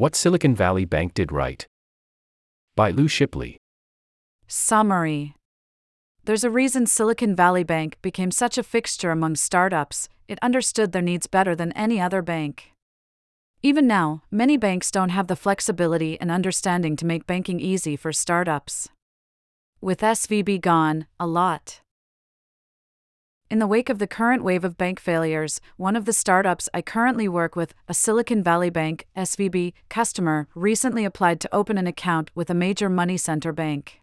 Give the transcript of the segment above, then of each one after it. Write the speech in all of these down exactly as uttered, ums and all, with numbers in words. What Silicon Valley Bank Did Right, by Lou Shipley. Summary. There's a reason Silicon Valley Bank became such a fixture among startups. It understood their needs better than any other bank. Even now, many banks don't have the flexibility and understanding to make banking easy for startups. With S V B gone, a lot. In the wake of the current wave of bank failures, one of the startups I currently work with, a Silicon Valley Bank (S V B) customer, recently applied to open an account with a major money center bank.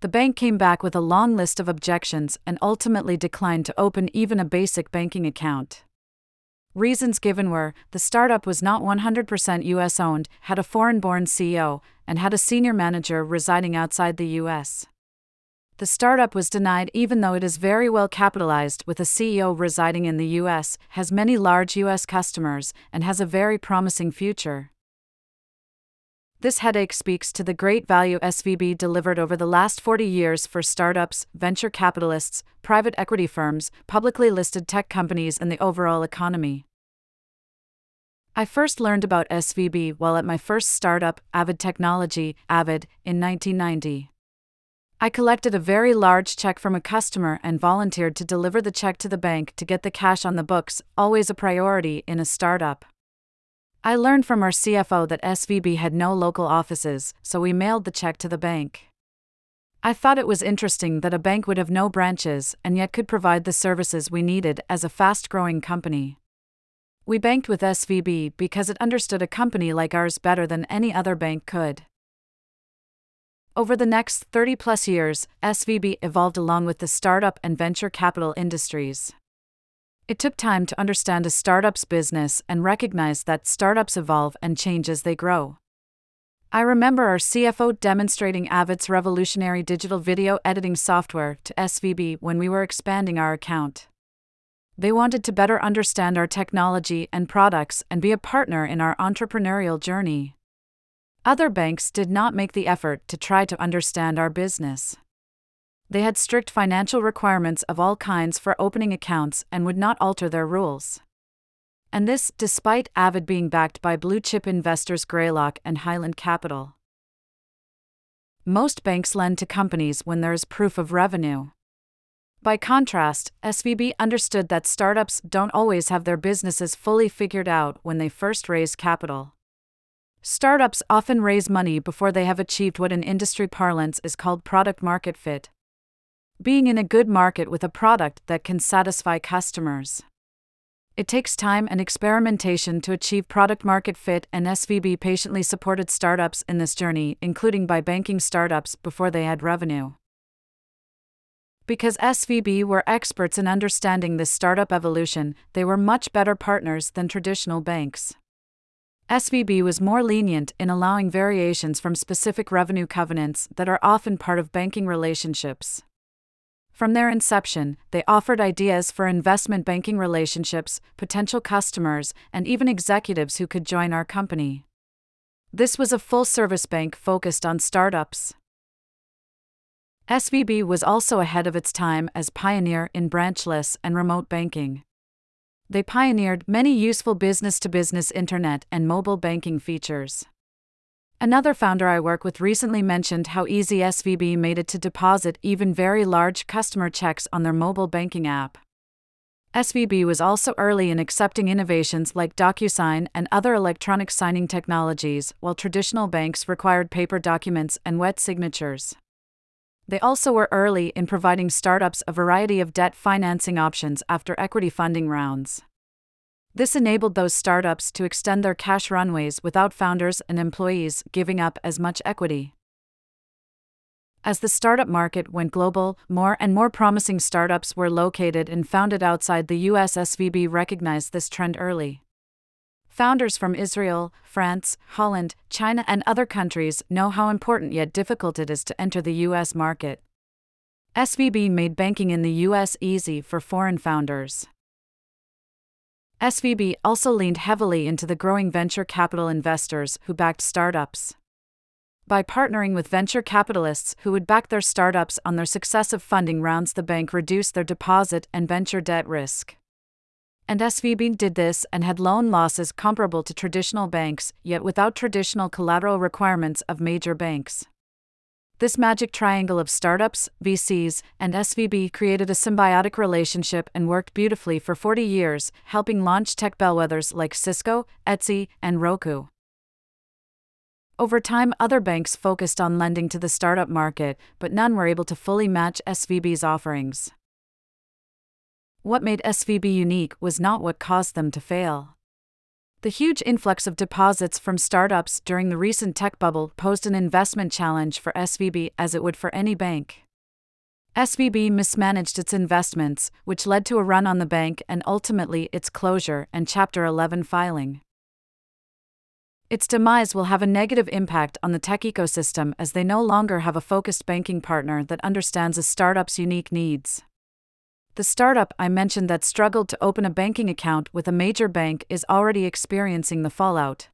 The bank came back with a long list of objections and ultimately declined to open even a basic banking account. Reasons given were, the startup was not one hundred percent U S owned, had a foreign-born C E O, and had a senior manager residing outside the U S The startup was denied even though it is very well capitalized, with a C E O residing in the U S, has many large U S customers, and has a very promising future. This headache speaks to the great value S V B delivered over the last forty years for startups, venture capitalists, private equity firms, publicly listed tech companies, and the overall economy. I first learned about S V B while at my first startup, Avid Technology, Avid, in nineteen ninety. I collected a very large check from a customer and volunteered to deliver the check to the bank to get the cash on the books, always a priority in a startup. I learned from our C F O that S V B had no local offices, so we mailed the check to the bank. I thought it was interesting that a bank would have no branches and yet could provide the services we needed as a fast-growing company. We banked with S V B because it understood a company like ours better than any other bank could. Over the next thirty plus years, S V B evolved along with the startup and venture capital industries. It took time to understand a startup's business and recognize that startups evolve and change as they grow. I remember our C F O demonstrating Avid's revolutionary digital video editing software to S V B when we were expanding our account. They wanted to better understand our technology and products and be a partner in our entrepreneurial journey. Other banks did not make the effort to try to understand our business. They had strict financial requirements of all kinds for opening accounts and would not alter their rules. And this, despite Avid being backed by blue-chip investors Greylock and Highland Capital. Most banks lend to companies when there is proof of revenue. By contrast, S V B understood that startups don't always have their businesses fully figured out when they first raise capital. Startups often raise money before they have achieved what in industry parlance is called product-market fit. Being in a good market with a product that can satisfy customers. It takes time and experimentation to achieve product-market fit, and S V B patiently supported startups in this journey, including by banking startups before they had revenue. Because S V B were experts in understanding this startup evolution, they were much better partners than traditional banks. S V B was more lenient in allowing variations from specific revenue covenants that are often part of banking relationships. From their inception, they offered ideas for investment banking relationships, potential customers, and even executives who could join our company. This was a full-service bank focused on startups. S V B was also ahead of its time as pioneer in branchless and remote banking. They pioneered many useful business-to-business internet and mobile banking features. Another founder I work with recently mentioned how easy S V B made it to deposit even very large customer checks on their mobile banking app. S V B was also early in accepting innovations like DocuSign and other electronic signing technologies, while traditional banks required paper documents and wet signatures. They also were early in providing startups a variety of debt financing options after equity funding rounds. This enabled those startups to extend their cash runways without founders and employees giving up as much equity. As the startup market went global, more and more promising startups were located and founded outside the U S S V B recognized this trend early. Founders from Israel, France, Holland, China, and other countries know how important yet difficult it is to enter the U S market. S V B made banking in the U S easy for foreign founders. S V B also leaned heavily into the growing venture capital investors who backed startups. By partnering with venture capitalists who would back their startups on their successive funding rounds, the bank reduced their deposit and venture debt risk. and S V B did this and had loan losses comparable to traditional banks, yet without traditional collateral requirements of major banks. This magic triangle of startups, V Cs, and S V B created a symbiotic relationship and worked beautifully for forty years, helping launch tech bellwethers like Cisco, Etsy, and Roku. Over time, other banks focused on lending to the startup market, but none were able to fully match S V B's offerings. What made S V B unique was not what caused them to fail. The huge influx of deposits from startups during the recent tech bubble posed an investment challenge for S V B as it would for any bank. S V B mismanaged its investments, which led to a run on the bank and ultimately its closure and Chapter eleven filing. Its demise will have a negative impact on the tech ecosystem as they no longer have a focused banking partner that understands a startup's unique needs. The startup I mentioned that struggled to open a banking account with a major bank is already experiencing the fallout.